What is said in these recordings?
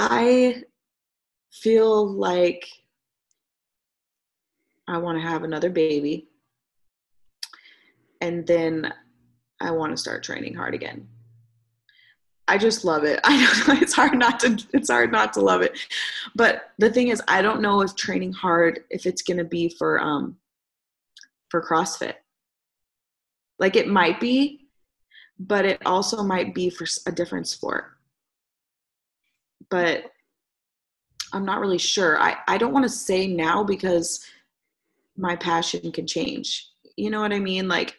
I feel like I want to have another baby, and then I want to start training hard again. I just love it. I don't know, it's hard not to love it. But the thing is, I don't know if training hard, if it's going to be for CrossFit. Like, it might be, but it also might be for a different sport. But I'm not really sure. I don't want to say now because my passion can change. You know what I mean? Like,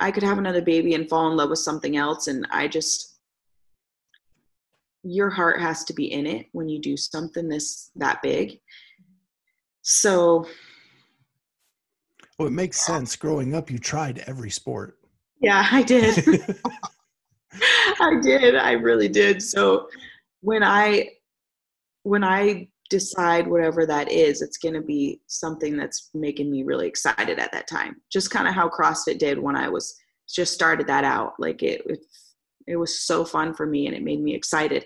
I could have another baby and fall in love with something else. And your heart has to be in it when you do something that big. So. Well, it makes sense. Growing up, you tried every sport. Yeah, I did. I really did. So when I decide whatever that is, it's going to be something that's making me really excited at that time. Just kind of how CrossFit did when I was just started that out. Like, it was so fun for me, and it made me excited.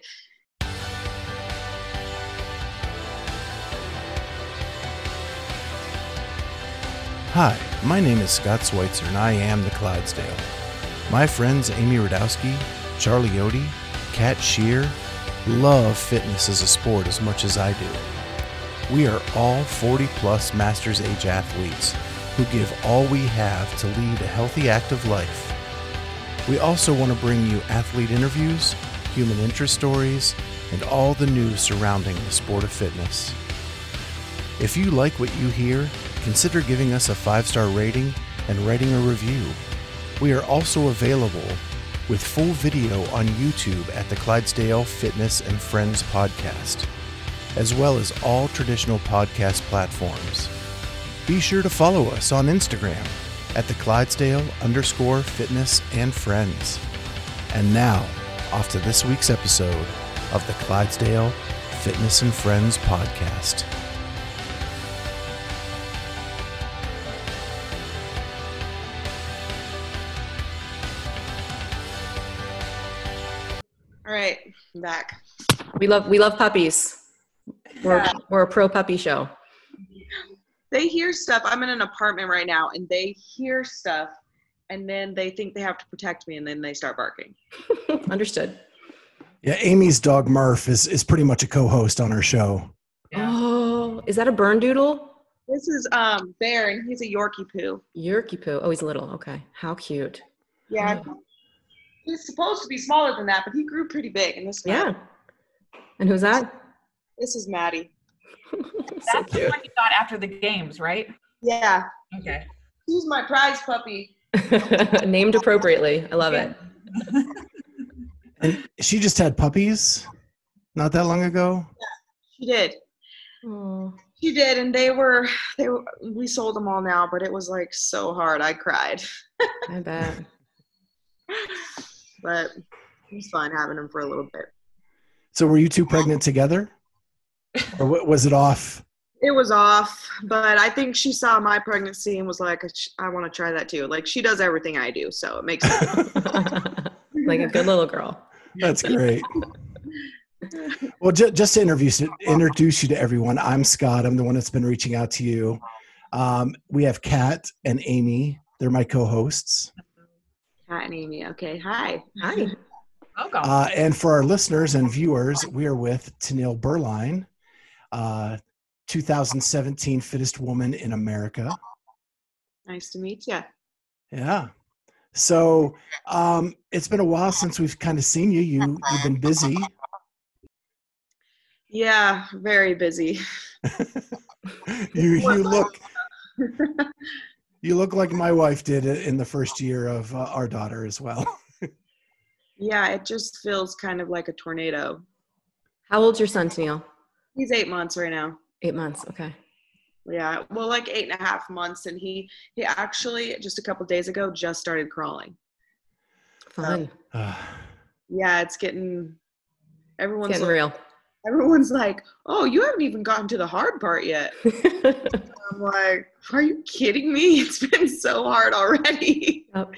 Hi, my name is Scott Schweitzer, and I am the Clydesdale. My friends Amy Rudowski, Charlie Yodi, Kat Scheer love fitness as a sport as much as I do. We are all 40-plus master's age athletes who give all we have to lead a healthy, active life. We also want to bring you athlete interviews, human interest stories, and all the news surrounding the sport of fitness. If you like what you hear, consider giving us a 5-star rating and writing a review. We are also available with full video on YouTube at the Clydesdale Fitness and Friends podcast, as well as all traditional podcast platforms. Be sure to follow us on Instagram at the @Clydesdale_fitness and friends. And now, off to this week's episode of the Clydesdale Fitness and Friends podcast. All right, I'm back. We love puppies. We're a pro puppy show. They hear stuff. I'm in an apartment right now, and they hear stuff, and then they think they have to protect me, and then they start barking. Understood. Yeah, Amy's dog Murph is pretty much a co-host on our show. Yeah. Oh, is that a Burn Doodle? This is Bear, and he's a Yorkie Poo. Yorkie Poo. Oh, he's little. Okay, how cute. Yeah. Oh. He's supposed to be smaller than that, but he grew pretty big in this time. Yeah. And who's that? This is Maddie. That's the one you got after the games, right? Yeah. Okay. Who's my prize puppy? Named appropriately. I love it. And she just had puppies not that long ago? Yeah, she did. Aww. She did, and they were we sold them all now, but it was like so hard. I cried. I bet. But it was fun having him for a little bit. So were you two pregnant together? Or was it off? It was off, but I think she saw my pregnancy and was like, I want to try that too. Like, she does everything I do, so it makes sense. Like a good little girl. That's great. Well, just to introduce you to everyone, I'm Scott. I'm the one that's been reaching out to you. We have Kat and Amy. They're my co-hosts. Hi, Amy. Okay. Hi. Welcome. And for our listeners and viewers, we are with Tennil Beuerlein, 2017 fittest woman in America. Nice to meet you. Yeah. So it's been a while since we've kind of seen you. You've been busy. Yeah, very busy. you look. You look like my wife did in the first year of our daughter as well. Yeah, it just feels kind of like a tornado. How old's your son, Tennil? He's 8 months right now. 8 months, okay. Yeah, well, like 8.5 months, and he actually, just a couple days ago, just started crawling. Fine. Yeah, it's getting real. Everyone's like, oh, you haven't even gotten to the hard part yet. I'm like, are you kidding me? It's been so hard already. Yep.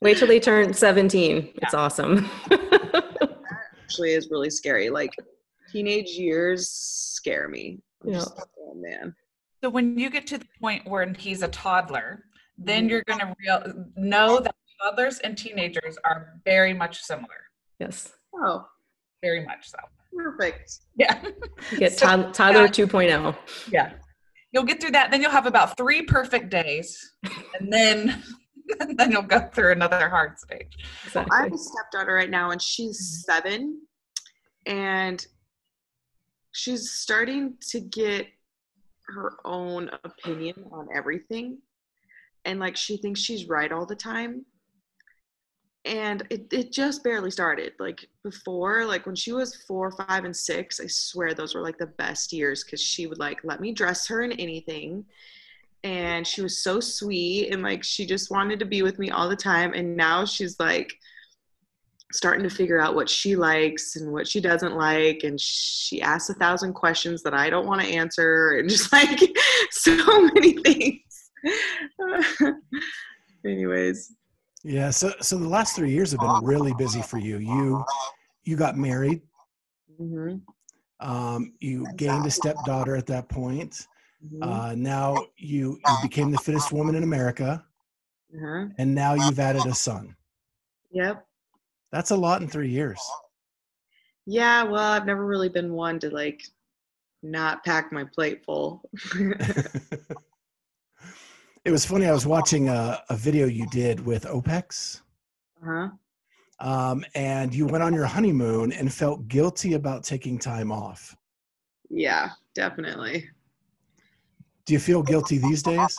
Wait till they turn 17. Yeah. It's awesome. That actually is really scary. Like, teenage years scare me. Yeah. Just, oh, man. So when you get to the point where he's a toddler, then you're going to know that toddlers and teenagers are very much similar. Yes. Oh. Very much so. Perfect. Yeah. You get toddler 2.0. Yeah. You'll get through that. Then you'll have about 3 perfect days. And then you'll go through another hard stage. Exactly. I have a stepdaughter right now, and she's 7. And she's starting to get her own opinion on everything. And, like, she thinks she's right all the time. And it just barely started. Like, before, like, when she was 4, 5, and 6, I swear those were, like, the best years, because she would, like, let me dress her in anything. And she was so sweet, and, like, she just wanted to be with me all the time. And now she's, like, starting to figure out what she likes and what she doesn't like. And she asks 1,000 questions that I don't want to answer, and just, like, so many things. Anyways. Yeah. So the last 3 years have been really busy for you. You got married. Mm-hmm. You gained a stepdaughter at that point. Mm-hmm. Now you became the fittest woman in America. Mm-hmm. And now you've added a son. Yep. That's a lot in 3 years. Yeah. Well, I've never really been one to, like, not pack my plate full. It was funny. I was watching a video you did with OPEX. Uh-huh. And you went on your honeymoon and felt guilty about taking time off. Yeah, definitely. Do you feel guilty these days?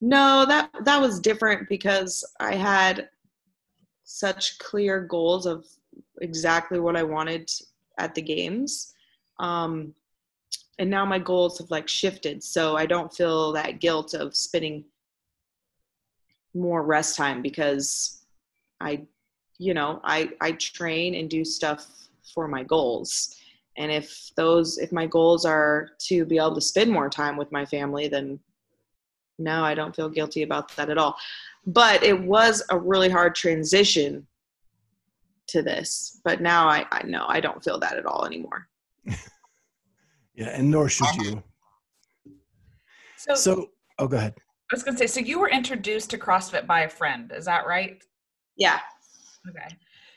No, that was different, because I had such clear goals of exactly what I wanted at the games. And now my goals have, like, shifted, so I don't feel that guilt of spending more rest time, because I train and do stuff for my goals. And if my goals are to be able to spend more time with my family, then no, I don't feel guilty about that at all. But it was a really hard transition to this. But now I don't feel that at all anymore. Yeah, and nor should you. So, go ahead. I was going to say, so you were introduced to CrossFit by a friend, is that right? Yeah. Okay.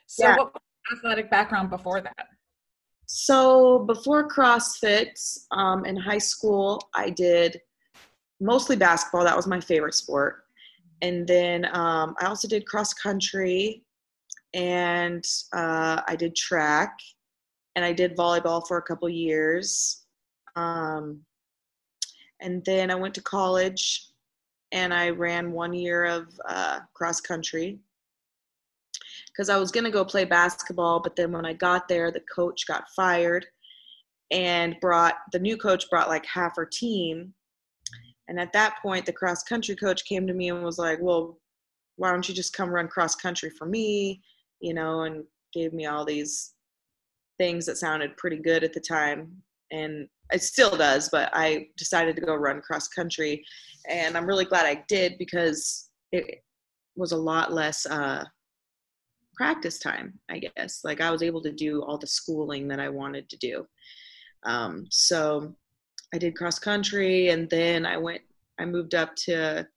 So yeah. What was your athletic background before that? So before CrossFit, in high school, I did mostly basketball. That was my favorite sport. And then I also did cross country, and I did track, and I did volleyball for a couple years. And then I went to college, and I ran 1 year of cross country, because I was going to go play basketball. But then when I got there, the coach got fired, and the new coach brought, like, half her team. And at that point, the cross country coach came to me and was like, well, why don't you just come run cross country for me, and gave me all these things that sounded pretty good at the time. And it still does, but I decided to go run cross country, and I'm really glad I did, because it was a lot less practice time, I guess. Like, I was able to do all the schooling that I wanted to do. So I did cross country, and then I moved up to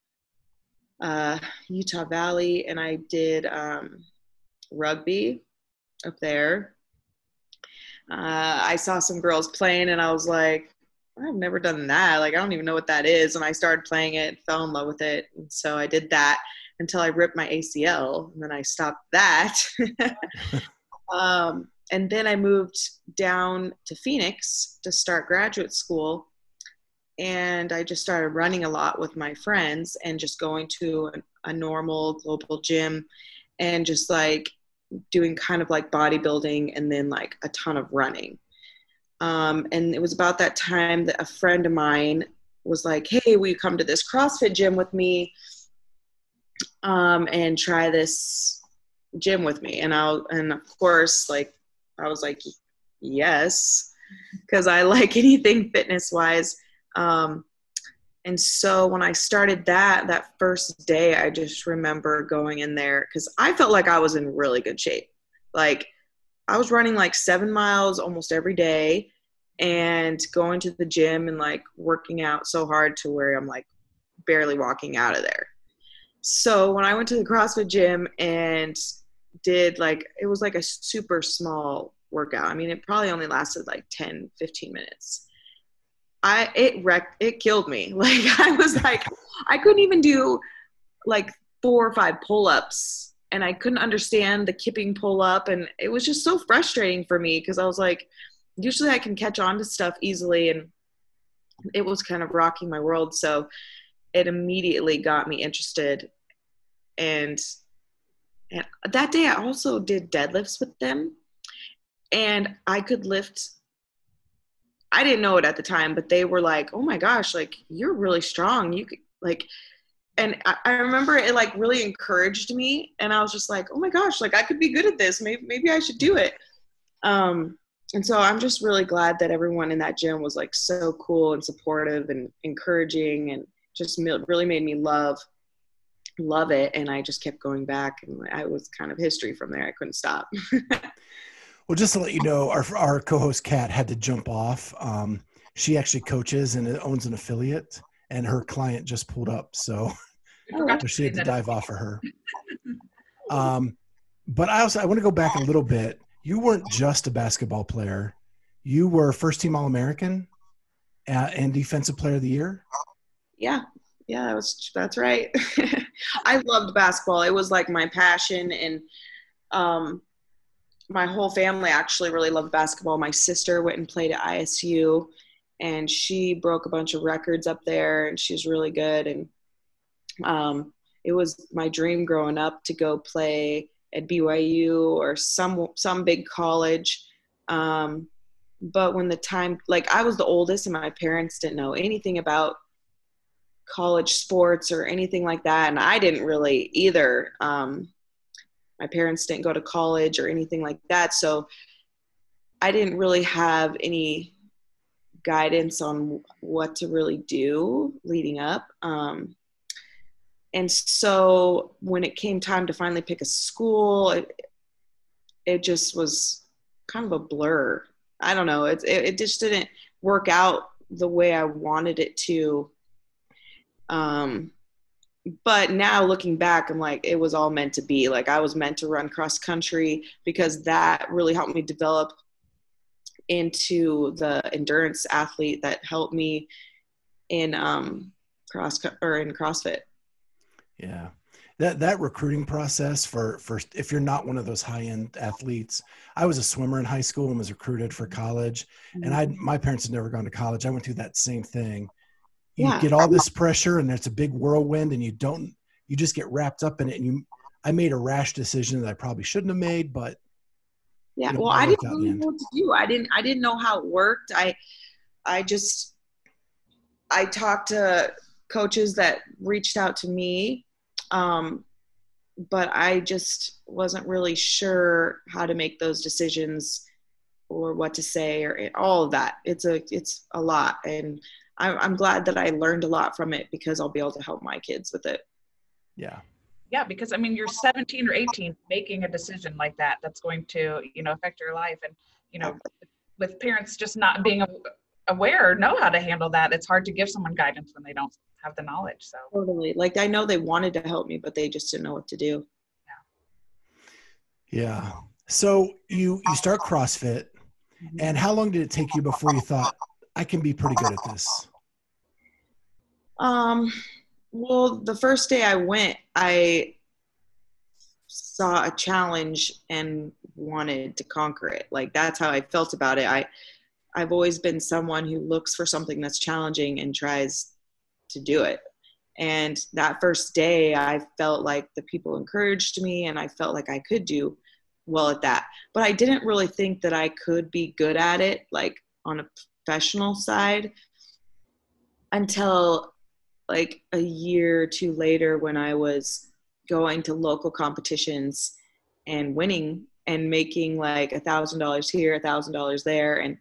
Utah Valley, and I did rugby up there. I saw some girls playing, and I was like, I've never done that. Like, I don't even know what that is. And I started playing it, fell in love with it. And so I did that until I ripped my ACL, and then I stopped that. And then I moved down to Phoenix to start graduate school. And I just started running a lot with my friends, and just going to a normal global gym, and just, like, doing kind of like bodybuilding, and then, like, a ton of running. And it was about that time that a friend of mine was like, hey, will you come to this CrossFit gym with me and try this gym with me? And of course, like, I was like, yes, because I like anything fitness wise. And so when I started that first day, I just remember going in there, because I felt like I was in really good shape. Like, I was running like 7 miles almost every day and going to the gym and like working out so hard to where I'm like barely walking out of there. So when I went to the CrossFit gym and did like, it was like a super small workout. I mean, it probably only lasted like 10, 15 minutes. It killed me. Like I was like, I couldn't even do like 4 or 5 pull-ups, and I couldn't understand the kipping pull-up. And it was just so frustrating for me, because I was like, usually I can catch on to stuff easily, and it was kind of rocking my world. So it immediately got me interested. And that day I also did deadlifts with them, and I could lift. I didn't know it at the time, but they were like, oh my gosh, like you're really strong. You could like, and I remember it like really encouraged me, and I was just like, oh my gosh, like I could be good at this. Maybe I should do it. And so I'm just really glad that everyone in that gym was like so cool and supportive and encouraging, and just really made me love it. And I just kept going back, and I was kind of history from there. I couldn't stop. Well, just to let you know, our co-host Kat had to jump off. She actually coaches and owns an affiliate, and her client just pulled up. So she had to dive off of her. But I want to go back a little bit. You weren't just a basketball player. You were first-team All-American and Defensive Player of the Year. Yeah, that's right. I loved basketball. It was like my passion, and my whole family actually really loved basketball. My sister went and played at ISU, and she broke a bunch of records up there, and she's really good. And it was my dream growing up to go play at BYU or some big college. But when the time, like I was the oldest, and my parents didn't know anything about college sports or anything like that, and I didn't really either. My parents didn't go to college or anything like that, so I didn't really have any guidance on what to really do leading up. And so when it came time to finally pick a school, it just was kind of a blur. I don't know. It just didn't work out the way I wanted it to. But now looking back, I'm like, it was all meant to be. Like I was meant to run cross country, because that really helped me develop into the endurance athlete that helped me in in CrossFit. Yeah. That recruiting process for if you're not one of those high-end athletes. I was a swimmer in high school and was recruited for college. Mm-hmm. And my parents had never gone to college. I went through that same thing. You get all this pressure, and it's a big whirlwind, and you just get wrapped up in it. And I made a rash decision that I probably shouldn't have made, but yeah. Well, I didn't really know what to do. I didn't know how it worked. I talked to coaches that reached out to me. But I just wasn't really sure how to make those decisions or what to say or all of that. It's a lot. And I'm glad that I learned a lot from it, because I'll be able to help my kids with it. Yeah. Yeah. Because I mean, you're 17 or 18 making a decision like that, that's going to, affect your life. And, with parents just not being aware or know how to handle that, it's hard to give someone guidance when they don't have the knowledge. So totally. Like I know they wanted to help me, but they just didn't know what to do. Yeah. Yeah. So you start CrossFit, mm-hmm. and how long did it take you before you thought, I can be pretty good at this? Well, the first day I went, I saw a challenge and wanted to conquer it. Like that's how I felt about it. I've always been someone who looks for something that's challenging and tries to do it. And that first day I felt like the people encouraged me, and I felt like I could do well at that, but I didn't really think that I could be good at it, like on a professional side, until like a year or two later, when I was going to local competitions and winning and making like $1,000 here, $1,000 there. And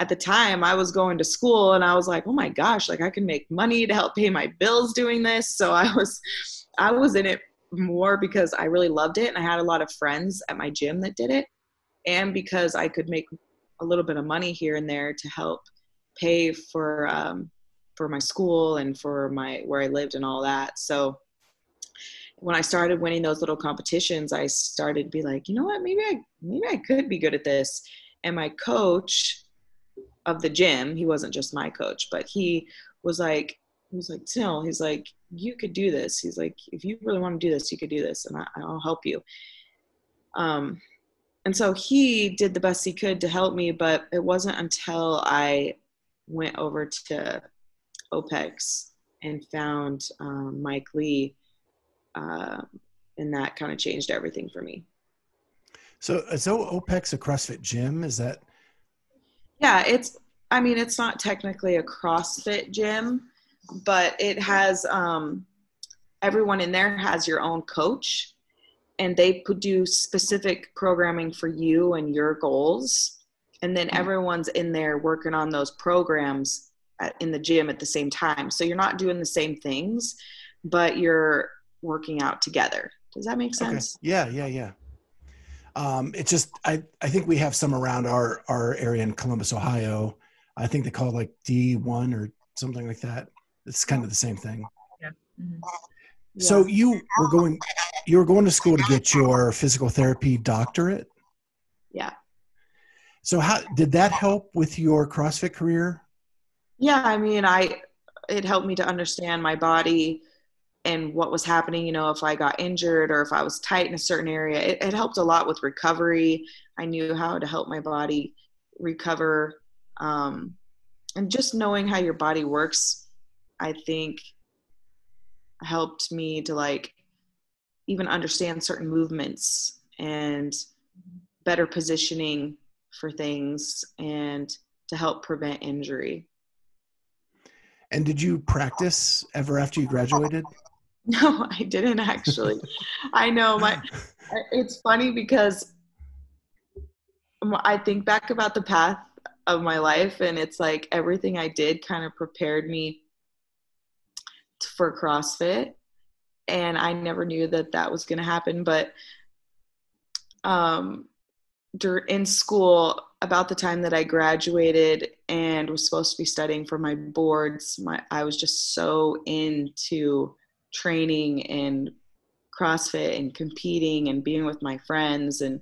at the time I was going to school, and I was like, oh my gosh, like I can make money to help pay my bills doing this. So I was in it more because I really loved it. And I had a lot of friends at my gym that did it. and because I could make a little bit of money here and there to help pay for my school and for my, where I lived and all that. So when I started winning those little competitions, I started to be like, you know what, maybe I could be good at this. And my coach of the gym, he wasn't just my coach, but he was like, Tennil, he's like, you could do this. He's like, if you really want to do this, you could do this, and I'll help you. And so he did the best he could to help me, but it wasn't until I went over to OPEX and found Mike Lee, and that kind of changed everything for me. So is OPEX a CrossFit gym? Is that? Yeah, it's not technically a CrossFit gym, but it has, everyone in there has your own coach, and they could do specific programming for you and your goals. And then everyone's in there working on those programs in the gym at the same time. So you're not doing the same things, but you're working out together. Does that make sense? Okay. Yeah. It's just, I think we have some around our area in Columbus, Ohio. I think they call it like D1 or something like that. It's kind of the same thing. Yeah. Mm-hmm. So you were going to school to get your physical therapy doctorate? Yeah. So how did that help with your CrossFit career? Yeah, I mean, it helped me to understand my body and what was happening, you know, if I got injured or if I was tight in a certain area. It helped a lot with recovery. I knew how to help my body recover. And just knowing how your body works, I think, helped me to like even understand certain movements and better positioning for things and to help prevent injury. And did you practice ever after you graduated? No, I didn't actually. I know. It's funny because I think back about the path of my life, and it's like everything I did kind of prepared me for CrossFit, and I never knew that was going to happen. But in school, about the time that I graduated and was supposed to be studying for my boards, I was just so into training and CrossFit and competing and being with my friends. And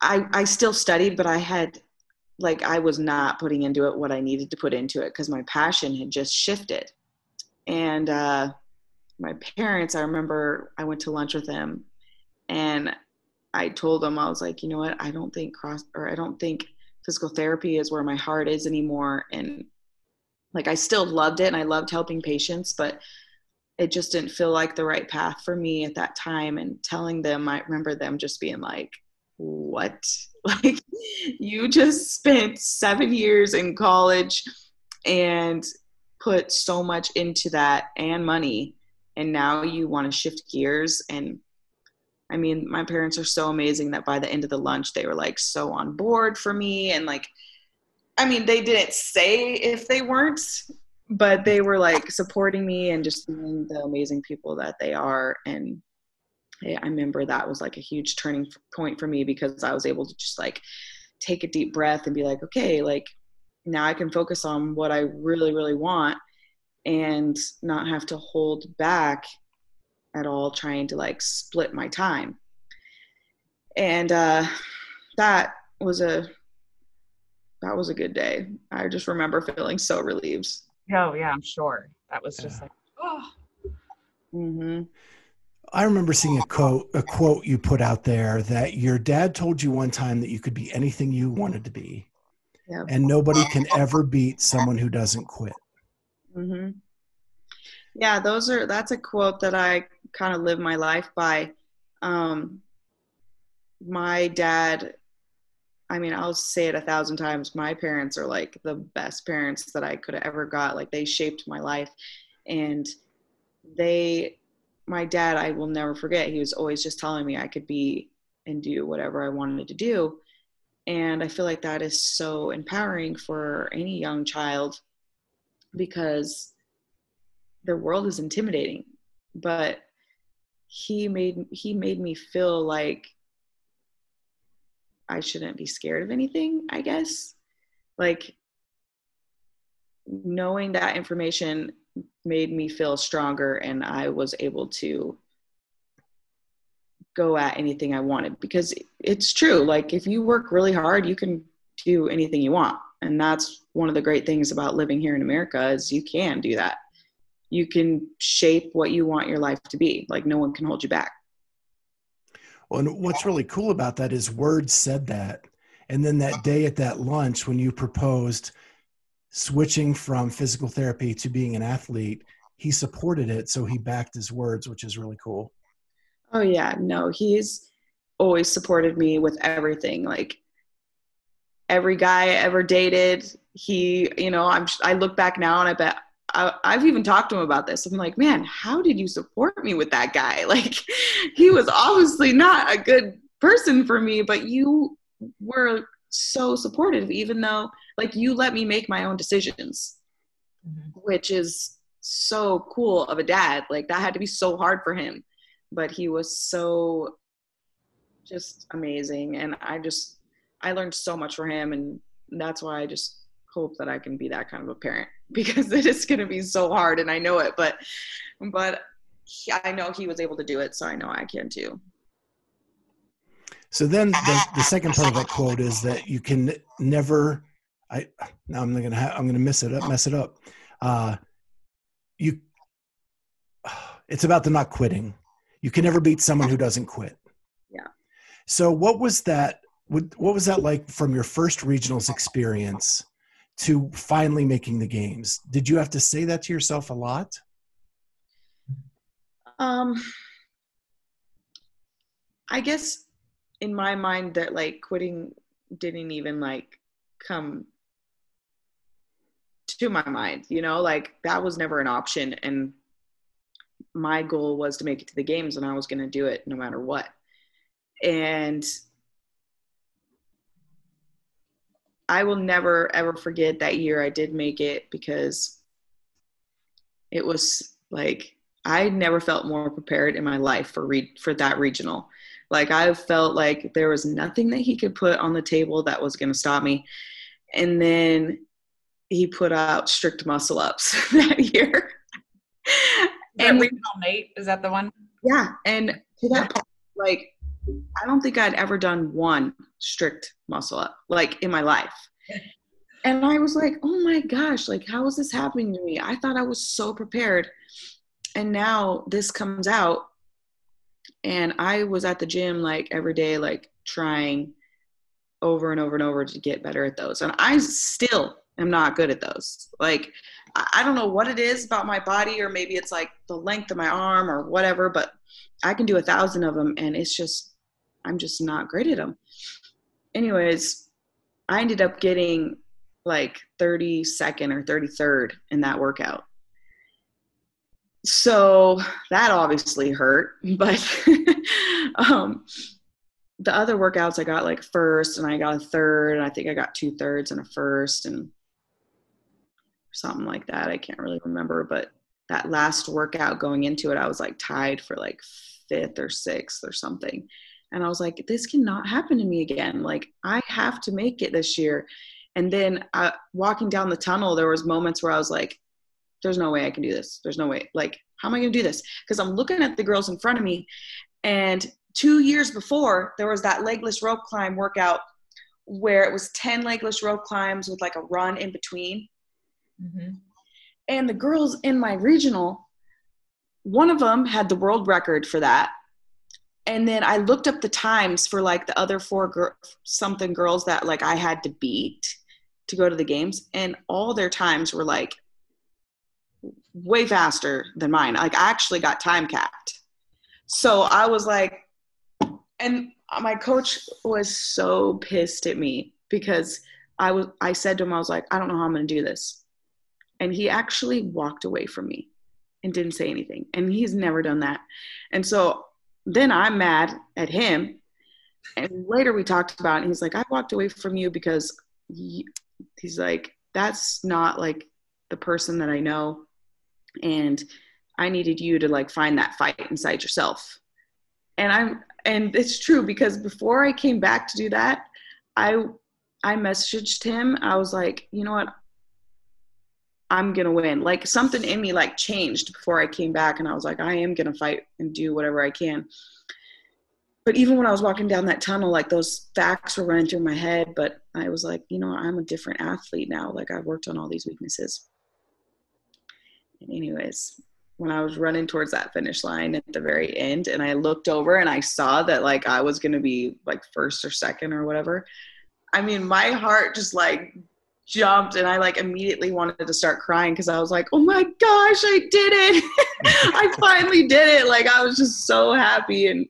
I still studied, but I was not putting into it what I needed to put into it because my passion had just shifted. And my parents, I remember I went to lunch with them, and I told them, I was like, you know what, I don't think physical therapy is where my heart is anymore. And like, I still loved it and I loved helping patients, but it just didn't feel like the right path for me at that time. And telling them, I remember them just being like, what? Like, you just spent 7 years in college and put so much into that and money, and now you want to shift gears. And I mean, my parents are so amazing that by the end of the lunch, they were like so on board for me. And like, I mean, they didn't say if they weren't, but they were like supporting me and just being the amazing people that they are. And I remember that was like a huge turning point for me, because I was able to just like take a deep breath and be like, okay, like now I can focus on what I really, really want and not have to hold back at all, trying to like split my time. And that was a good day. I just remember feeling so relieved. Oh yeah, I'm sure. That was just like, oh. Mm-hmm. I remember seeing a quote you put out there that your dad told you one time that you could be anything you wanted to be. Yeah. And nobody can ever beat someone who doesn't quit. Mm-hmm. Yeah, that's a quote that I kind of live my life by. My dad, I mean, I'll say it 1,000 times. My parents are like the best parents that I could have ever got. Like, they shaped my life, and my dad, I will never forget. He was always just telling me I could be and do whatever I wanted to do. And I feel like that is so empowering for any young child, because the world is intimidating, but he made me feel like I shouldn't be scared of anything, I guess. Like, knowing that information made me feel stronger, and I was able to go at anything I wanted, because it's true. Like, if you work really hard, you can do anything you want. And that's one of the great things about living here in America, is you can do that. You can shape what you want your life to be. Like, no one can hold you back. Well, and what's really cool about that is words said that. And then that day at that lunch, when you proposed switching from physical therapy to being an athlete, he supported it. So he backed his words, which is really cool. Oh yeah. No, he's always supported me with everything. Like, every guy I ever dated, he, you know, I look back now and I bet I've even talked to him about this. I'm like, man, how did you support me with that guy? Like, he was obviously not a good person for me, but you were so supportive, even though, like, you let me make my own decisions, which is so cool of a dad. Like, that had to be so hard for him, but he was so just amazing. And I learned so much from him. And that's why I just hope that I can be that kind of a parent, because it is going to be so hard, and I know it, but I know he was able to do it. So I know I can too. So then the second part of that quote is that you can never, I'm going to mess it up. It's about the not quitting. You can never beat someone who doesn't quit. Yeah. So what was that like from your first regionals experience to finally making the games? Did you have to say that to yourself a lot? I guess in my mind that, like, quitting didn't even, like, come to my mind, you know, like, that was never an option. And my goal was to make it to the games, and I was going to do it no matter what. And I will never, ever forget that year I did make it, because it was like, I never felt more prepared in my life for that regional. Like, I felt like there was nothing that he could put on the table that was going to stop me. And then he put out strict muscle ups that year. And regional night, is that the one? Yeah. And to that point, like, I don't think I'd ever done one strict muscle up, like, in my life. And I was like, oh my gosh, like, how is this happening to me? I thought I was so prepared. And now this comes out, and I was at the gym, like, every day, like, trying over and over and over to get better at those. And I still am not good at those. Like, I don't know what it is about my body, or maybe it's like the length of my arm or whatever, but I can do 1,000 of them, and it's just, I'm just not great at them. Anyways, I ended up getting like 32nd or 33rd in that workout. So that obviously hurt, but the other workouts I got like first, and I got a third, and I think I got 2 thirds and a first and something like that. I can't really remember, but that last workout going into it, I was like tied for like 5th or 6th or something. And I was like, this cannot happen to me again. Like, I have to make it this year. And then walking down the tunnel, there was moments where I was like, there's no way I can do this. There's no way. Like, how am I going to do this? Because I'm looking at the girls in front of me. And 2 years before, there was that legless rope climb workout where it was 10 legless rope climbs with like a run in between. Mm-hmm. And the girls in my regional, one of them had the world record for that. And then I looked up the times for like the other 4 something girls that like I had to beat to go to the games, and all their times were like way faster than mine. Like, I actually got time capped. So I was like, and my coach was so pissed at me because I said to him, I was like, I don't know how I'm going to do this. And he actually walked away from me and didn't say anything. And he's never done that. And so then I'm mad at him. And later we talked about it, and he's like, I walked away from you because he's like, that's not like the person that I know. And I needed you to like find that fight inside yourself. And it's true, because before I came back to do that, I messaged him. I was like, you know what? I'm going to win. Like something in me like changed before I came back. And I was like, I am going to fight and do whatever I can. But even when I was walking down that tunnel, like those facts were running through my head, but I was like, you know, I'm a different athlete now. Like I've worked on all these weaknesses. And anyways, when I was running towards that finish line at the very end and I looked over and I saw that like I was going to be like first or second or whatever. I mean, my heart just like jumped and I like immediately wanted to start crying because I was like, oh my gosh, I did it. I finally did it. Like I was just so happy and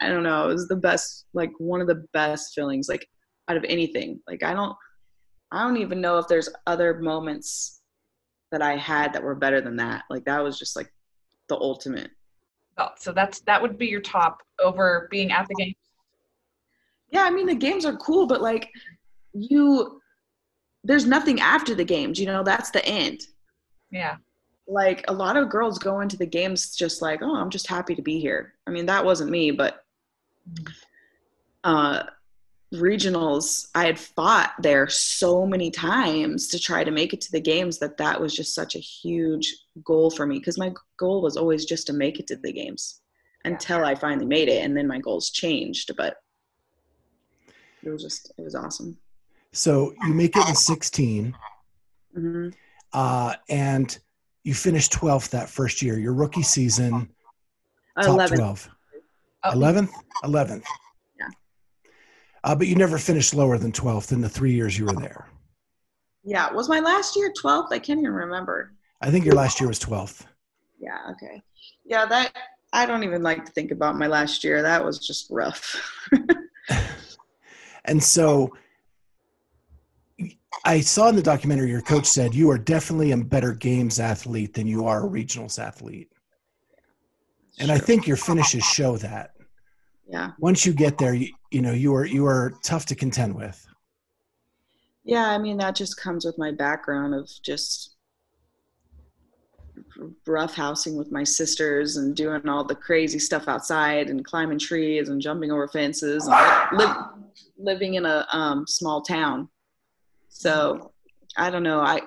I don't know. It was the best, like one of the best feelings, like out of anything. Like I don't even know if there's other moments that I had that were better than that. Like that was just like the ultimate. Oh, so that would be your top over being at the Games. Yeah, I mean the Games are cool, but like there's nothing after the Games. You know, that's the end. Yeah. Like a lot of girls go into the Games just like, oh, I'm just happy to be here. I mean, that wasn't me, but. Regionals, I had fought there so many times to try to make it to the Games that was just such a huge goal for me because my goal was always just to make it to the Games until I finally made it, and then my goals changed, but it was awesome. So you make it in 2016, mm-hmm. And you finished 12th that first year, your rookie season, top 11th. 12. Oh. 11th. But you never finished lower than 12th in the 3 years you were there. Yeah. Was my last year 12th? I can't even remember. I think your last year was 12th. Yeah. Okay. Yeah. That I don't even like to think about my last year. That was just rough. And so I saw in the documentary, your coach said you are definitely a better Games athlete than you are a regionals athlete. And sure. I think your finishes show that. Yeah. Once you get there, you know, you are tough to contend with. Yeah. I mean, that just comes with my background of just roughhousing with my sisters and doing all the crazy stuff outside and climbing trees and jumping over fences and living in a small town. So I don't know.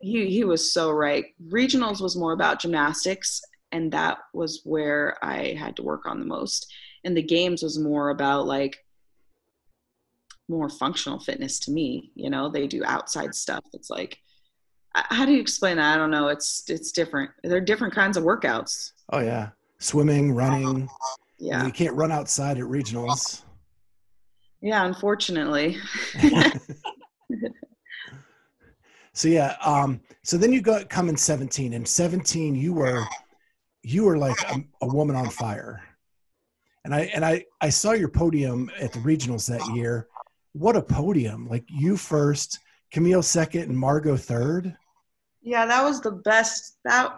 He was so right. Regionals was more about gymnastics. And that was where I had to work on the most. And the Games was more about like more functional fitness to me. You know, they do outside stuff. It's like, how do you explain that? I don't know. It's different. There are different kinds of workouts. Oh yeah. Swimming, running. Yeah. And you can't run outside at regionals. Yeah. Unfortunately. So yeah. So then you come in 2017 and 2017 you were like a woman on fire. And I saw your podium at the regionals that year. What a podium. Like you first, Camille second, and Margot third. Yeah, that was the best. That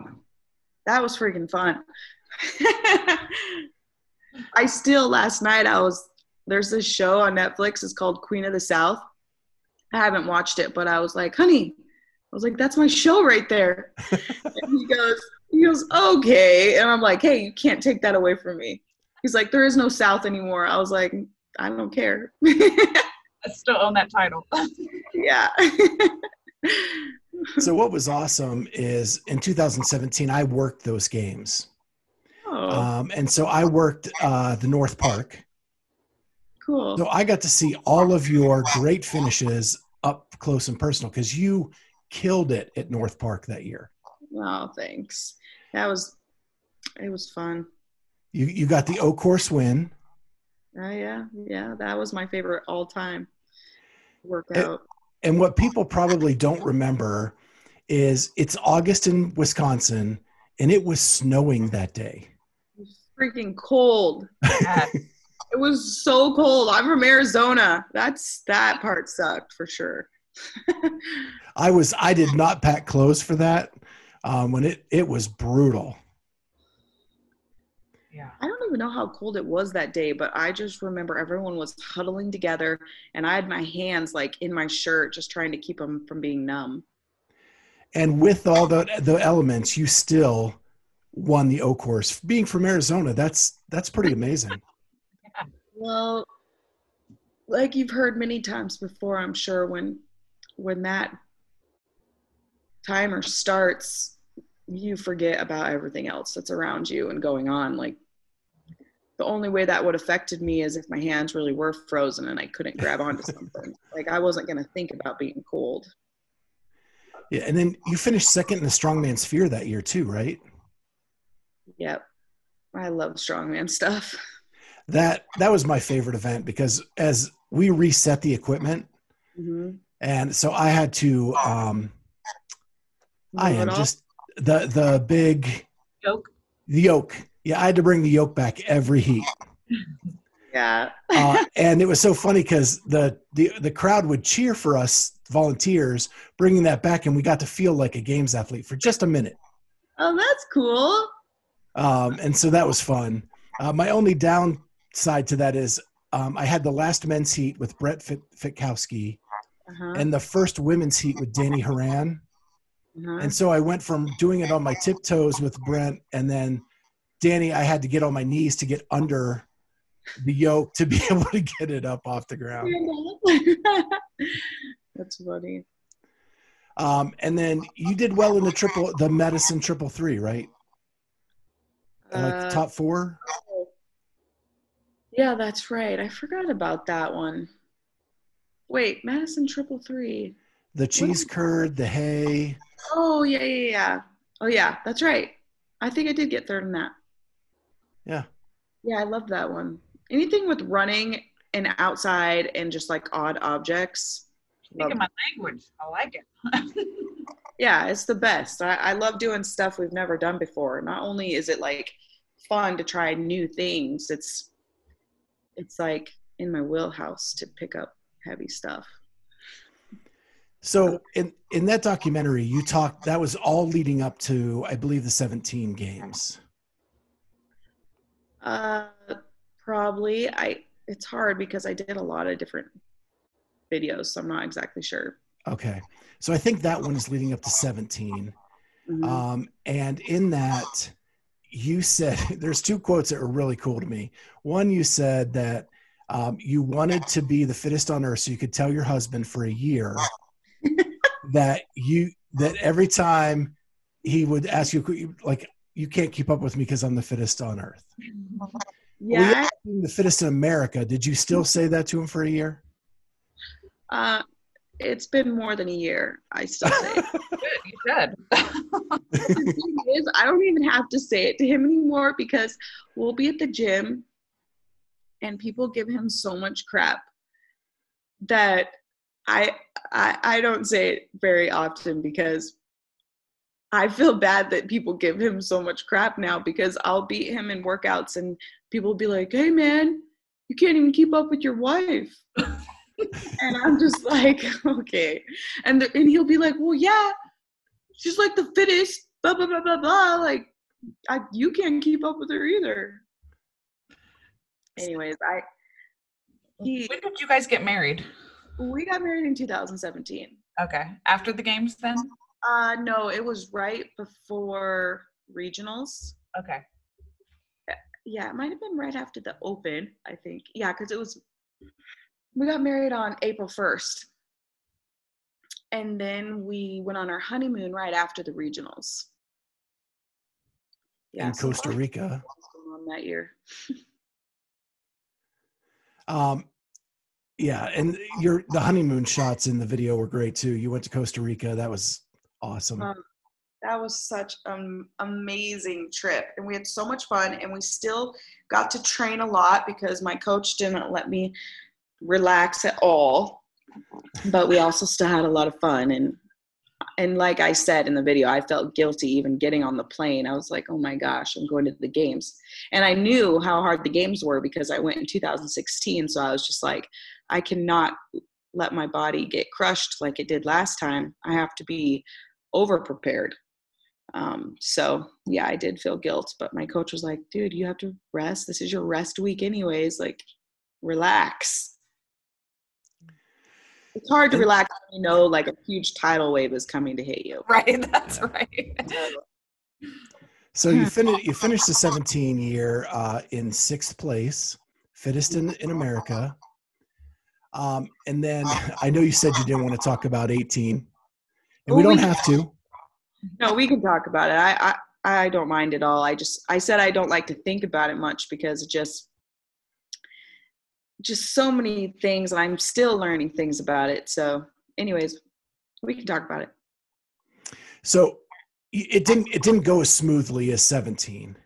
was freaking fun. I still, last night there's this show on Netflix. It's called Queen of the South. I haven't watched it, but I was like, honey, that's my show right there. And he goes, okay. And I'm like, hey, you can't take that away from me. He's like, there is no South anymore. I was like, I don't care. I still own that title. Yeah. So what was awesome is in 2017, I worked those Games. Oh. And so I worked the North Park. Cool. So I got to see all of your great finishes up close and personal because you killed it at North Park that year. Oh, thanks. It was fun. You got the O course win. Oh yeah. Yeah. That was my favorite all time workout. And what people probably don't remember is it's August in Wisconsin and it was snowing that day. It was freaking cold. It was so cold. I'm from Arizona. That part sucked for sure. I did not pack clothes for that. When it was brutal. Yeah. I don't even know how cold it was that day, but I just remember everyone was huddling together and I had my hands like in my shirt, just trying to keep them from being numb. And with all the elements, you still won the O course. Being from Arizona, that's pretty amazing. Yeah. Well, like you've heard many times before, I'm sure, when that timer starts, you forget about everything else that's around you and going on. Like, the only way that would affected me is if my hands really were frozen and I couldn't grab onto something. Like, I wasn't going to think about being cold. Yeah. And then you finished second in the strongman sphere that year too, right? Yep. I love strongman stuff. That was my favorite event, because as we reset the equipment, mm-hmm. and so I had to, I am just the big yoke. The yoke. Yeah, I had to bring the yoke back every heat. Yeah. And it was so funny because the crowd would cheer for us volunteers bringing that back, and we got to feel like a Games athlete for just a minute. Oh, that's cool. And so that was fun. My only downside to that is I had the last men's heat with Brett Fitkowski, uh-huh. and the first women's heat with Danny Haran. Uh-huh. And so I went from doing it on my tiptoes with Brent, and then Danny, I had to get on my knees to get under the yoke to be able to get it up off the ground. That's funny. And then you did well in the medicine 333, right? Like the top four? Yeah, that's right. I forgot about that one. Wait, Madison 333. The cheese curd, the hay. Oh, yeah. Oh, yeah, that's right. I think I did get third in that. Yeah. Yeah, I love that one. Anything with running and outside and just like odd objects. Speaking my language. I like it. Yeah, it's the best. I love doing stuff we've never done before. Not only is it like fun to try new things, it's like in my wheelhouse to pick up heavy stuff. So in that documentary, you talked, that was all leading up to, I believe, the 17 Games. Probably. It's hard because I did a lot of different videos, so I'm not exactly sure. Okay. So I think that one is leading up to 17. Mm-hmm. And in that, you said, there's two quotes that are really cool to me. One, you said that you wanted to be the fittest on earth so you could tell your husband for a year that every time he would ask you, like, you can't keep up with me because I'm the fittest on earth. Yeah. Well, the fittest in America. Did you still say that to him for a year? It's been more than a year. I still say it. Good, you said. The thing is, I don't even have to say it to him anymore, because we'll be at the gym and people give him so much crap that I don't say it very often, because I feel bad that people give him so much crap now, because I'll beat him in workouts and people will be like, hey man, you can't even keep up with your wife. And I'm just like, okay. And he'll be like, well, yeah, she's like the fittest, blah, blah, blah, blah, blah. Like, you can't keep up with her either. Anyways, when did you guys get married? We got married in 2017. Okay. After the Games then? No, it was right before regionals. Okay. Yeah, it might have been right after the Open, I think. Yeah, because we got married on April 1st. And then we went on our honeymoon right after the regionals. Yeah, in Costa Rica. On that year. Yeah, and the honeymoon shots in the video were great too. You went to Costa Rica. That was awesome. That was such an amazing trip, and we had so much fun, and we still got to train a lot because my coach didn't let me relax at all, but we also still had a lot of fun. And like I said in the video, I felt guilty even getting on the plane. I was like, oh my gosh, I'm going to the Games. And I knew how hard the Games were because I went in 2016. So I was just like, I cannot let my body get crushed like it did last time. I have to be over prepared. So yeah, I did feel guilt, but my coach was like, dude, you have to rest. This is your rest week anyways. Like, relax. It's hard to relax when you know like a huge tidal wave is coming to hit you. Right, that's right. So you finished the 17 year in sixth place, fittest in America. And then I know you said you didn't want to talk about 18, and we don't have to. No, we can talk about it. I don't mind at all. I said I don't like to think about it much because it just so many things, and I'm still learning things about it. So anyways, we can talk about it. So it didn't go as smoothly as 17.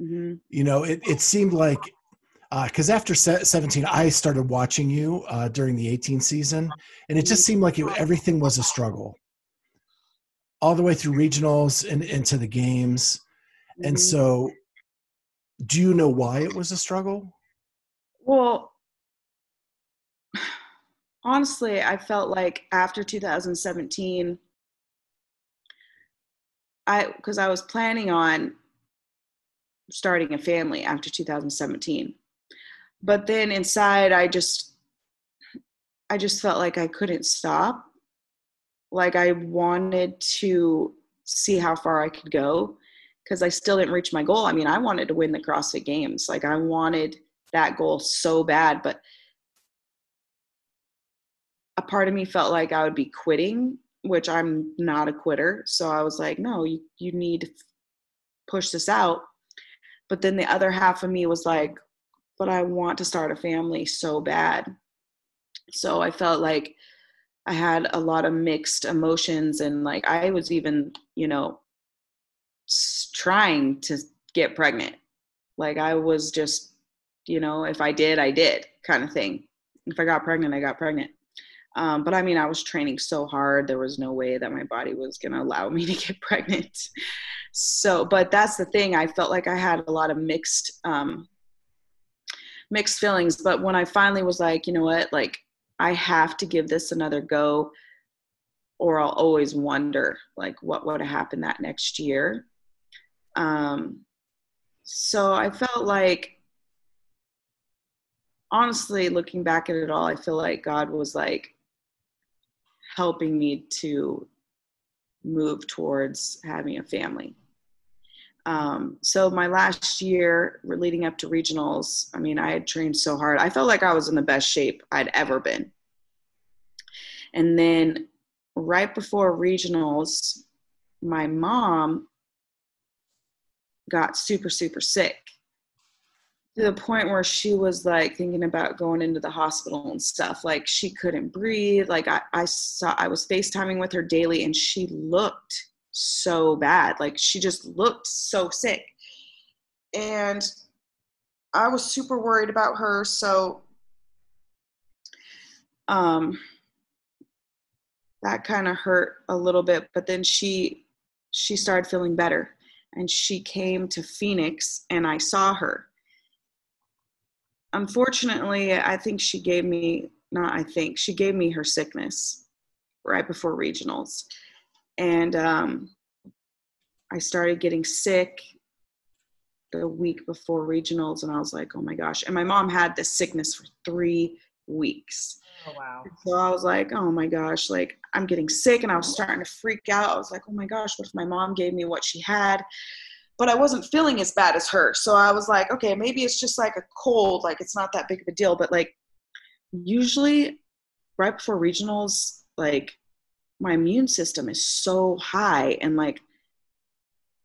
Mm-hmm. You know, it seemed like, because after 17, I started watching you during the 18 season, and it just seemed like everything was a struggle, all the way through regionals and into the games. Mm-hmm. And so, do you know why it was a struggle? Well, honestly, I felt like after 2017, because I was planning on starting a family after 2017. But then inside, I just felt like I couldn't stop. Like I wanted to see how far I could go because I still didn't reach my goal. I mean, I wanted to win the CrossFit Games. Like I wanted that goal so bad, but a part of me felt like I would be quitting, which I'm not a quitter. So I was like, no, you need to push this out. But then the other half of me was like, but I want to start a family so bad. So I felt like I had a lot of mixed emotions, and like I was even, you know, trying to get pregnant. Like I was just, you know, if I did kind of thing. If I got pregnant, I got pregnant. But I mean, I was training so hard, there was no way that my body was going to allow me to get pregnant. So, but that's the thing. I felt like I had a lot of mixed feelings. But when I finally was like, you know what, like I have to give this another go, or I'll always wonder like what would have happened that next year. So I felt like, honestly, looking back at it all, I feel like God was like helping me to move towards having a family. So my last year leading up to regionals, I mean, I had trained so hard. I felt like I was in the best shape I'd ever been. And then right before regionals, my mom got super, super sick to the point where she was like thinking about going into the hospital and stuff. Like she couldn't breathe. Like I was FaceTiming with her daily, and she looked so bad. Like she just looked so sick, and I was super worried about her. So that kind of hurt a little bit, but then she started feeling better, and she came to Phoenix, and I saw her. Unfortunately, she gave me her sickness right before regionals. And I started getting sick the week before regionals, and I was like, oh my gosh. And my mom had this sickness for 3 weeks. Oh, wow. And so I was like, oh my gosh, like I'm getting sick, and I was starting to freak out. I was like, oh my gosh, what if my mom gave me what she had? But I wasn't feeling as bad as her. So I was like, okay, maybe it's just like a cold, like it's not that big of a deal. But like usually right before regionals, like my immune system is so high, and like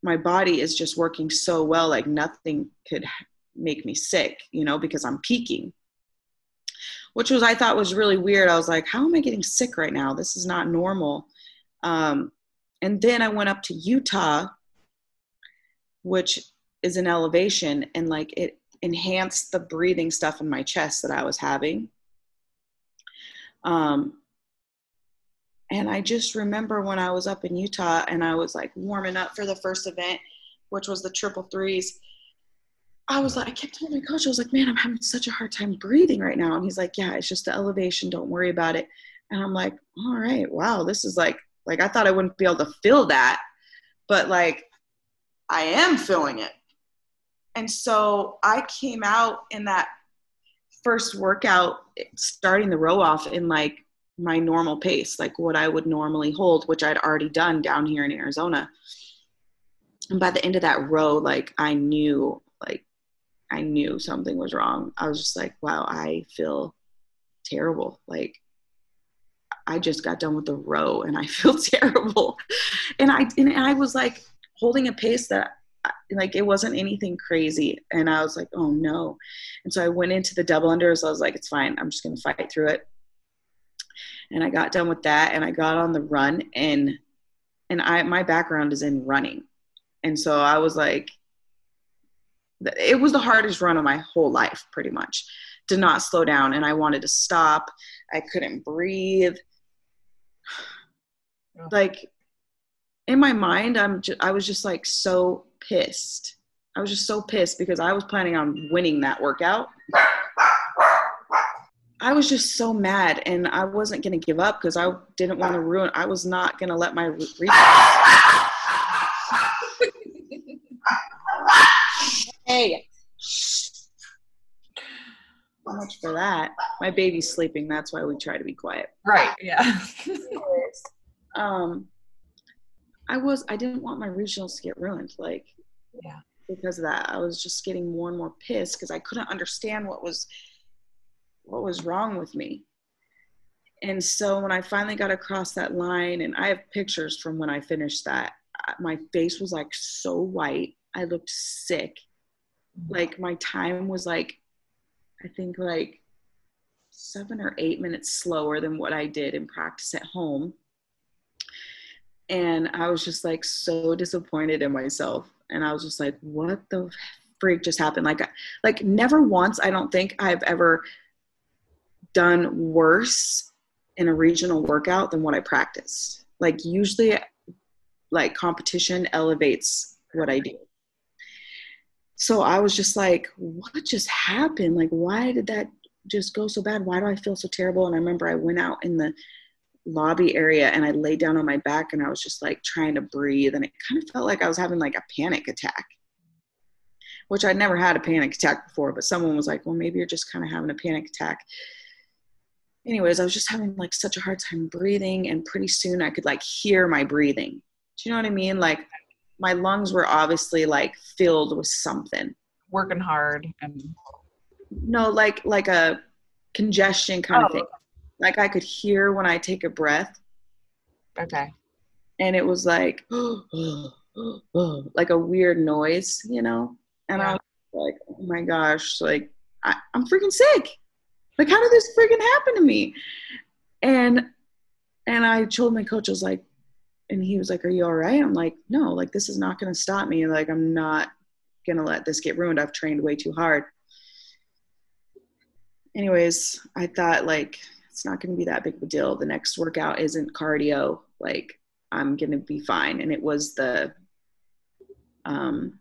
my body is just working so well, like nothing could make me sick, you know, because I'm peaking, which was, I thought was really weird. I was like, how am I getting sick right now? This is not normal. And then I went up to Utah, which is an elevation, and like it enhanced the breathing stuff in my chest that I was having. And I just remember when I was up in Utah, and I was like warming up for the first event, which was the 333s. I was like, I kept telling my coach, I was like, man, I'm having such a hard time breathing right now. And he's like, yeah, it's just the elevation. Don't worry about it. And I'm like, all right, wow. This is like I thought I wouldn't be able to feel that, but like, I am feeling it. And so I came out in that first workout, starting the row off in like my normal pace, like what I would normally hold, which I'd already done down here in Arizona. And by the end of that row, like I knew something was wrong. I was just like, wow, I feel terrible. Like, I just got done with the row and I feel terrible. And I was like holding a pace that like, it wasn't anything crazy. And I was like, oh no. And so I went into the double unders. I was like, it's fine. I'm just going to fight through it. And I got done with that. And I got on the run, and my background is in running. And so I was like, it was the hardest run of my whole life, pretty much. Did not slow down. And I wanted to stop. I couldn't breathe. Like, in my mind, I was just like so pissed. I was just so pissed because I was planning on winning that workout. I was just so mad, and I wasn't going to give up because I didn't want to ruin. I was not going to let my Hey. So much for that. My baby's sleeping. That's why we try to be quiet. Right. Yeah. I didn't want my regionals to get ruined. Like, yeah, because of that, I was just getting more and more pissed because I couldn't understand what was wrong with me. And so when I finally got across that line, and I have pictures from when I finished that, my face was like so white. I looked sick. Like, my time was like, I think like 7 or 8 minutes slower than what I did in practice at home. And I was just like so disappointed in myself. And I was just like, what the freak just happened? Like never once, I don't think I've ever done worse in a regional workout than what I practiced. Like, usually like competition elevates what I do. So I was just like, what just happened? Like, why did that just go so bad? Why do I feel so terrible? And I remember I went out in the lobby area and I laid down on my back and I was just like trying to breathe. And it kind of felt like I was having like a panic attack, which I'd never had a panic attack before, but someone was like, well, maybe you're just kind of having a panic attack. Anyways, I was just having like such a hard time breathing, and pretty soon I could like hear my breathing. Do you know what I mean? Like, my lungs were obviously like filled with something. Working hard. And no, like a congestion kind of thing. Like, I could hear when I take a breath. Okay. And it was like, like a weird noise, you know? And yeah. I was like, oh my gosh, like I'm freaking sick. Like, how did this freaking happen to me? And I told my coach, I was like, and he was like, are you all right? I'm like, no, like, this is not going to stop me. Like, I'm not going to let this get ruined. I've trained way too hard. Anyways, I thought, like, it's not going to be that big of a deal. The next workout isn't cardio. Like, I'm going to be fine. And it was the bench.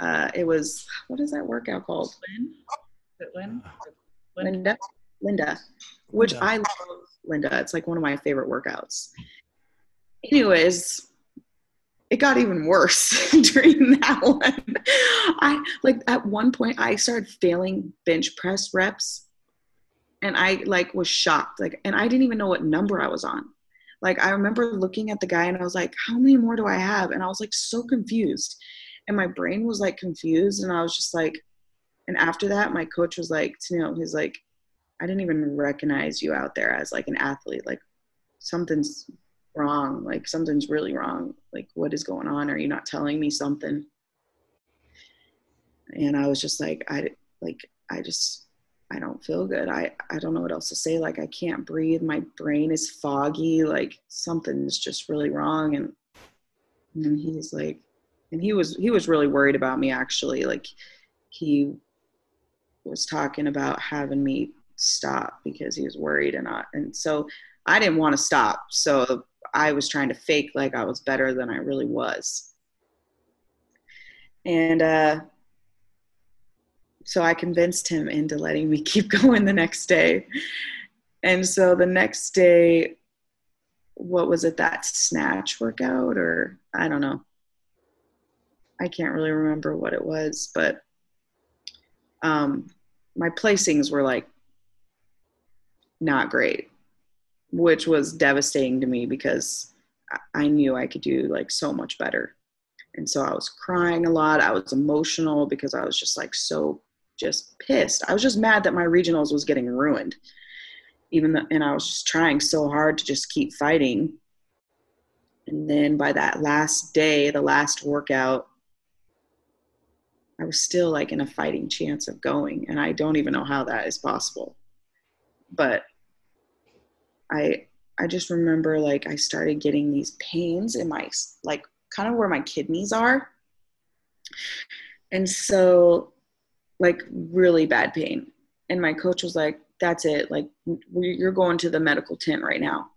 It was, what is that workout called? Linda, which I love Linda. It's like one of my favorite workouts. Anyways, it got even worse during that one. At one point I started failing bench press reps, and I like was shocked. Like, and I didn't even know what number I was on. Like, I remember looking at the guy and I was like, how many more do I have? And I was like so confused, and my brain was like confused. And I was just like, and after that, my coach was like, Tennil, he's like, I didn't even recognize you out there as like an athlete. Like, something's wrong. Like, something's really wrong. Like, what is going on? Are you not telling me something? And I was just like, I don't feel good. I don't know what else to say. Like, I can't breathe. My brain is foggy. Like, something's just really wrong. And he's like, and he was really worried about me, actually. Like, he was talking about having me stop because he was worried, and so I didn't want to stop. So I was trying to fake like I was better than I really was. And so I convinced him into letting me keep going the next day. And so the next day, what was it, that snatch workout, or I don't know. I can't really remember what it was, but my placings were like not great, which was devastating to me because I knew I could do like so much better. And so I was crying a lot. I was emotional because I was just like so just pissed. I was just mad that my regionals was getting ruined. And I was just trying so hard to just keep fighting. And then by that last day, the last workout, I was still like in a fighting chance of going. And I don't even know how that is possible. But I just remember like I started getting these pains in my, like kind of where my kidneys are. And so like really bad pain. And my coach was like, that's it. Like, you're going to the medical tent right now.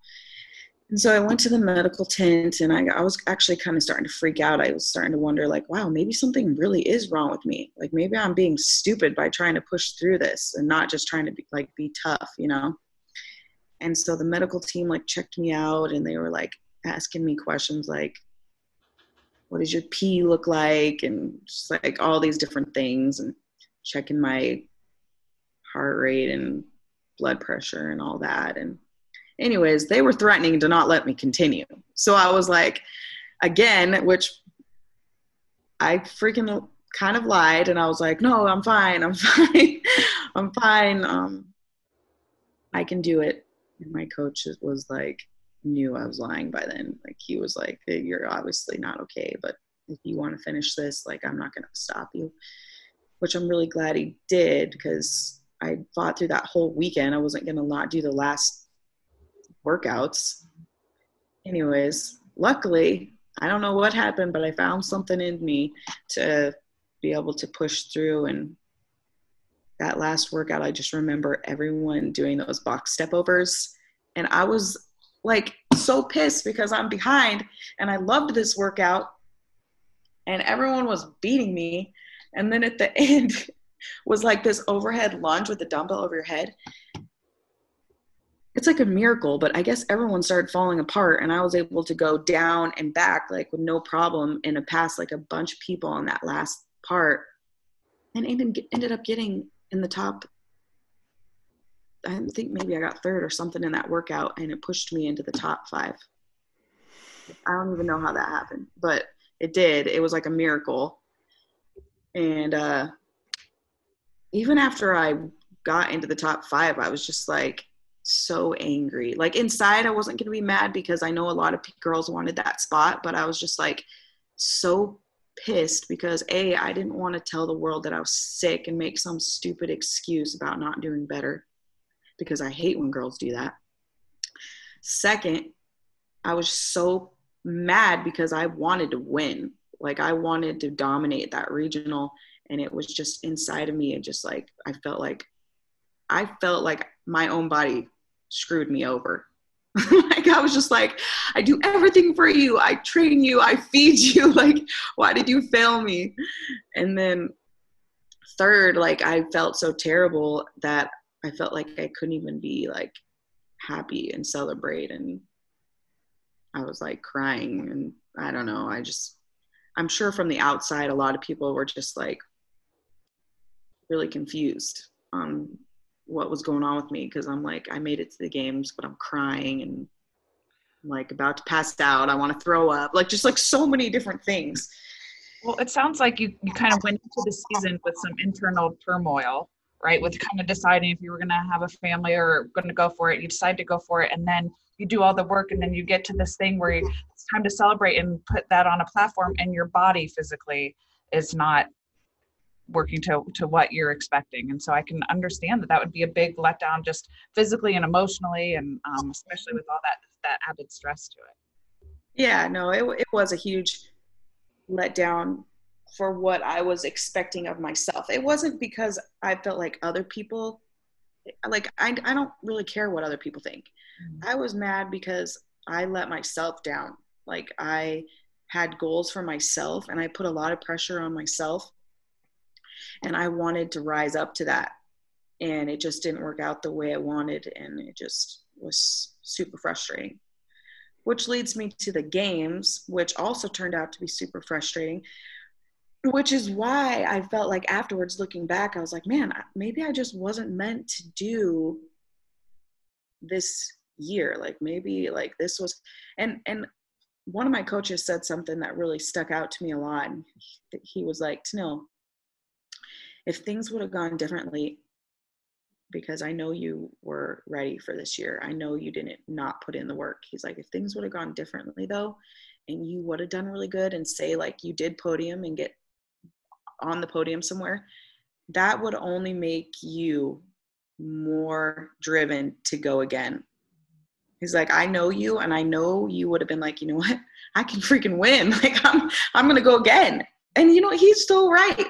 And so I went to the medical tent, and I was actually kind of starting to freak out. I was starting to wonder like, wow, maybe something really is wrong with me. Like maybe I'm being stupid by trying to push through this and not just trying to be tough, you know? And so the medical team like checked me out, and they were like asking me questions like, what does your pee look like? And just like all these different things, and checking my heart rate and blood pressure and all that. And anyways, they were threatening to not let me continue. So I was like, again, which I freaking kind of lied. And I was like, no, I'm fine. I'm fine. I can do it. And my coach was like, knew I was lying by then. Like he was like, hey, you're obviously not okay, but if you want to finish this, like I'm not going to stop you, which I'm really glad he did, because I fought through that whole weekend. I wasn't going to not do the last workouts. Anyways, luckily, I don't know what happened, but I found something in me to be able to push through. And that last workout, I just remember everyone doing those box step overs. And I was like so pissed because I'm behind and I loved this workout and everyone was beating me. And then at the end was like this overhead lunge with the dumbbell over your head. It's like a miracle, but I guess everyone started falling apart, and I was able to go down and back like with no problem and pass like a bunch of people on that last part, and ended up getting in the top. I think maybe I got third or something in that workout, and it pushed me into the top 5. I don't even know how that happened, but it did. It was like a miracle. And even after I got into the top 5, I was just like so angry. Like inside, I wasn't going to be mad because I know a lot of girls wanted that spot, but I was just like so pissed because A, I didn't want to tell the world that I was sick and make some stupid excuse about not doing better, because I hate when girls do that. Second, I was so mad because I wanted to win. Like I wanted to dominate that regional, and it was just inside of me. It just like, I felt like my own body screwed me over. Like I was just like, I do everything for you. I train you. I feed you. Like, why did you fail me? And then third, like I felt so terrible that I felt like I couldn't even be like happy and celebrate. And I was like crying, and I don't know. I'm sure from the outside, a lot of people were just like really confused on what was going on with me. Cause I'm like, I made it to the games, but I'm crying and I'm like about to pass out. I want to throw up, like, just like so many different things. Well, it sounds like you kind of went into the season with some internal turmoil, right? With kind of deciding if you were going to have a family or going to go for it, you decide to go for it. And then you do all the work, and then you get to this thing where it's time to celebrate and put that on a platform, and your body physically is not working to what you're expecting. And so I can understand that would be a big letdown, just physically and emotionally, and especially with all that added stress to it. Yeah, no, it was a huge letdown for what I was expecting of myself. It wasn't because I felt like other people, like I don't really care what other people think. I was mad because I let myself down. Like I had goals for myself, and I put a lot of pressure on myself, and I wanted to rise up to that, and it just didn't work out the way I wanted, and it just was super frustrating, which leads me to the games, which also turned out to be super frustrating, which is why I felt like afterwards, looking back, I was like, man, maybe I just wasn't meant to do this year. Like maybe like this was, and one of my coaches said something that really stuck out to me a lot. He was like, Tennil, if things would have gone differently, because I know you were ready for this year. I know you didn't not put in the work. He's like, if things would have gone differently though, and you would have done really good and say like you did podium and get on the podium somewhere, that would only make you more driven to go again. He's like, I know you, and I know you would have been like, you know what? I can freaking win. Like I'm going to go again. And you know, he's so right.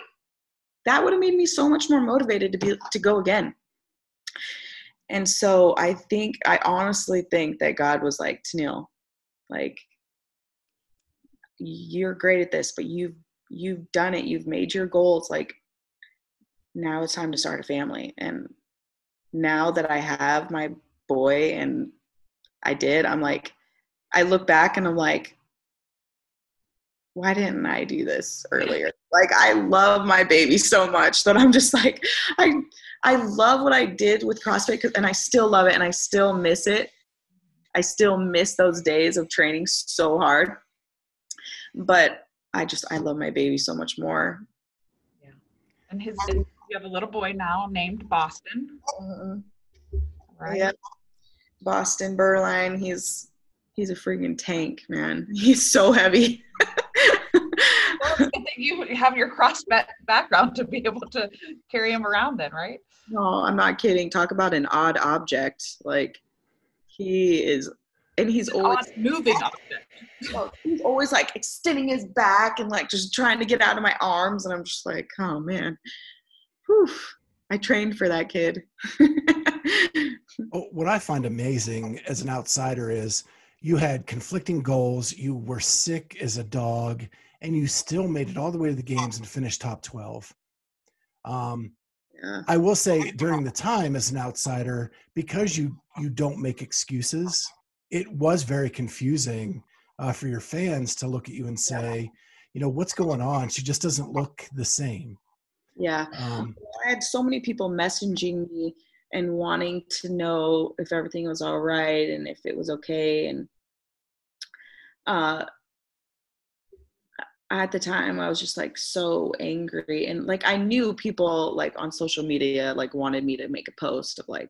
That would have made me so much more motivated to go again. And so I honestly think that God was like, Tennil, like, you're great at this, but you've done it. You've made your goals. Like, now it's time to start a family. And now that I have my boy, and I'm like, I look back and I'm like, why didn't I do this earlier? Like, I love my baby so much that I'm just like, I love what I did with CrossFit, and I still love it, and I still miss it. I still miss those days of training so hard. But I love my baby so much more. Yeah. And you have a little boy now named Boston. Right. Yeah. Boston Beuerlein. He's a freaking tank, man. He's so heavy. Well, it's good that you have your CrossFit background to be able to carry him around then, right? No, I'm not kidding. Talk about an odd object. Like, he is, and he's always moving object. Well, he's always like extending his back and like just trying to get out of my arms, and I'm just like, oh man, whew, I trained for that kid. What I find amazing as an outsider is you had conflicting goals, you were sick as a dog, and you still made it all the way to the games and finished top 12. Yeah. I will say, during the time as an outsider, because you don't make excuses, it was very confusing for your fans to look at you and say, you know, what's going on? She just doesn't look the same. Yeah. I had so many people messaging me and wanting to know if everything was all right and if it was okay. And at the time I was just like so angry. And like, I knew people like on social media, like wanted me to make a post of like,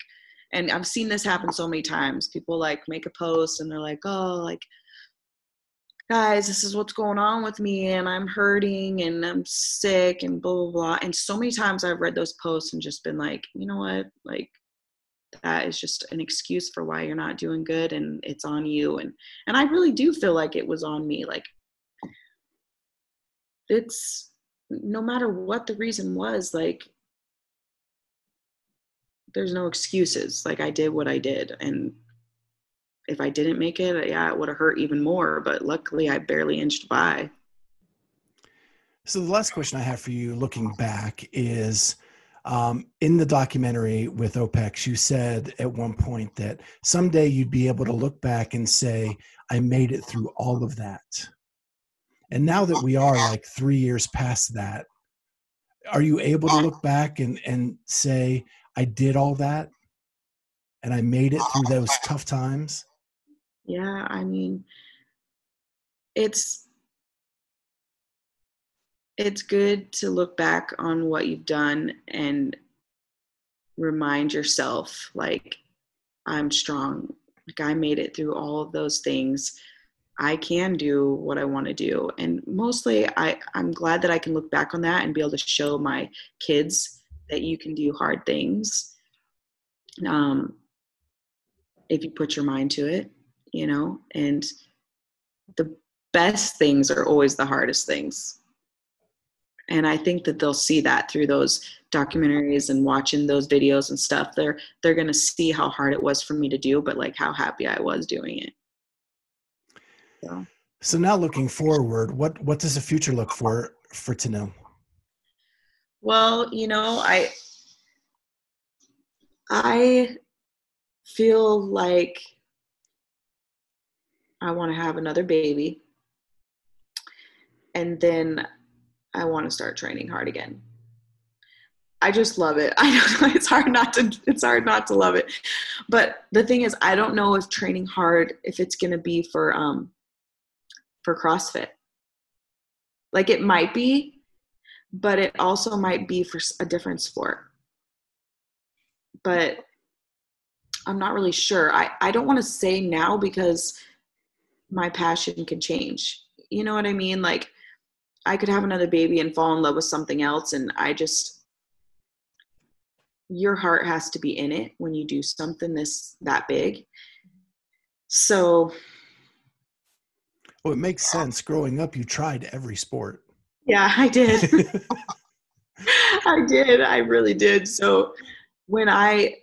and I've seen this happen so many times. People like make a post and they're like, oh, like, guys, this is what's going on with me, and I'm hurting, and I'm sick, and blah, blah, blah. And so many times I've read those posts and just been like, you know what? Like, that is just an excuse for why you're not doing good, and it's on you. And I really do feel like it was on me. Like, it's no matter what the reason was, like, there's no excuses. Like, I did what I did, and if I didn't make it, yeah, it would have hurt even more, but luckily I barely inched by. So the last question I have for you looking back is, in the documentary with OPEX, you said at one point that someday you'd be able to look back and say, I made it through all of that. And now that we are like 3 years past that, are you able to look back and say, I did all that and I made it through those tough times? Yeah, I mean, it's good to look back on what you've done and remind yourself, like, I'm strong. Like, I made it through all of those things. I can do what I want to do. And mostly I'm glad that I can look back on that and be able to show my kids that you can do hard things. If you put your mind to it, you know, and the best things are always the hardest things. And I think that they'll see that through those documentaries and watching those videos and stuff. They're going to see how hard it was for me to do, but like how happy I was doing it. So now looking forward, what does the future look for Tennil? Well, you know, I feel like I want to have another baby, and then I want to start training hard again. I just love it. I don't know. It's hard not to love it. But the thing is, I don't know if training hard, if it's going to be for CrossFit. Like, it might be, but it also might be for a different sport. But I'm not really sure. I don't want to say now because my passion can change. You know what I mean? Like, I could have another baby and fall in love with something else. And I just, your heart has to be in it when you do something that big. So. Well, it makes sense. Growing up, you tried every sport. Yeah, I did. I did. I really did. So when I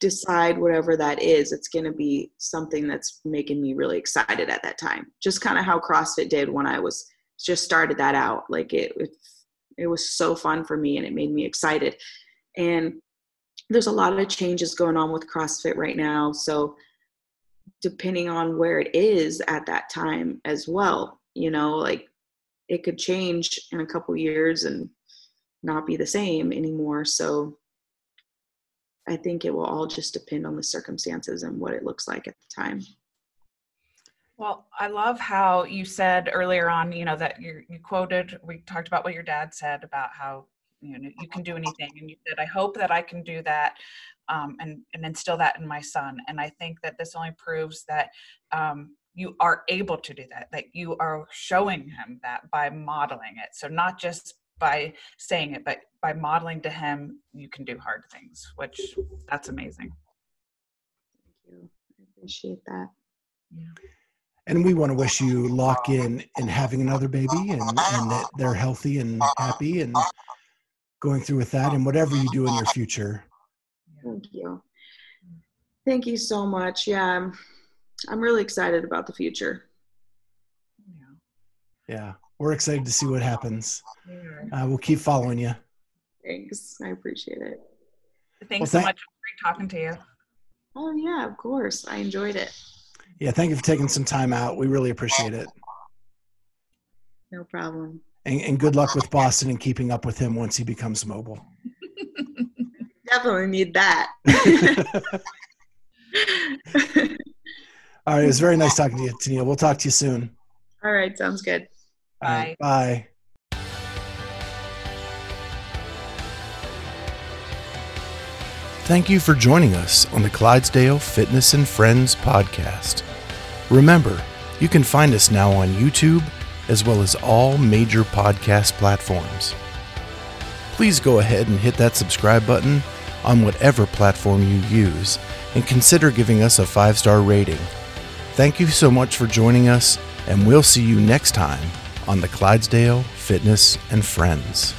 decide whatever that is, it's going to be something that's making me really excited at that time. Just kind of how CrossFit did when I was just started that out. Like it was so fun for me and it made me excited. And there's a lot of changes going on with CrossFit right now. So depending on where it is at that time as well, you know, like it could change in a couple years and not be the same anymore. So I think it will all just depend on the circumstances and what it looks like at the time. Well, I love how you said earlier on, you know, that you quoted, we talked about what your dad said about how, you know, you can do anything. And you said, I hope that I can do that and instill that in my son. And I think that this only proves that you are able to do that, that you are showing him that by modeling it. So not just by saying it, but by modeling to him, you can do hard things, which that's amazing. Thank you. I appreciate that. Yeah. And we want to wish you luck in having another baby and that they're healthy and happy and going through with that and whatever you do in your future. Thank you. Thank you so much. Yeah, I'm really excited about the future. Yeah. Yeah. We're excited to see what happens. We'll keep following you. Thanks. I appreciate it. Thanks so much. Great talking to you. Oh, yeah, of course. I enjoyed it. Yeah, thank you for taking some time out. We really appreciate it. No problem. And good luck with Boston and keeping up with him once he becomes mobile. Definitely need that. All right. It was very nice talking to you, Tennil. We'll talk to you soon. All right. Sounds good. Bye. Bye. Thank you for joining us on the Clydesdale Fitness and Friends podcast. Remember, you can find us now on YouTube as well as all major podcast platforms. Please go ahead and hit that subscribe button on whatever platform you use and consider giving us a 5-star rating. Thank you so much for joining us, and we'll see you next time on the Clydesdale Fitness and Friends.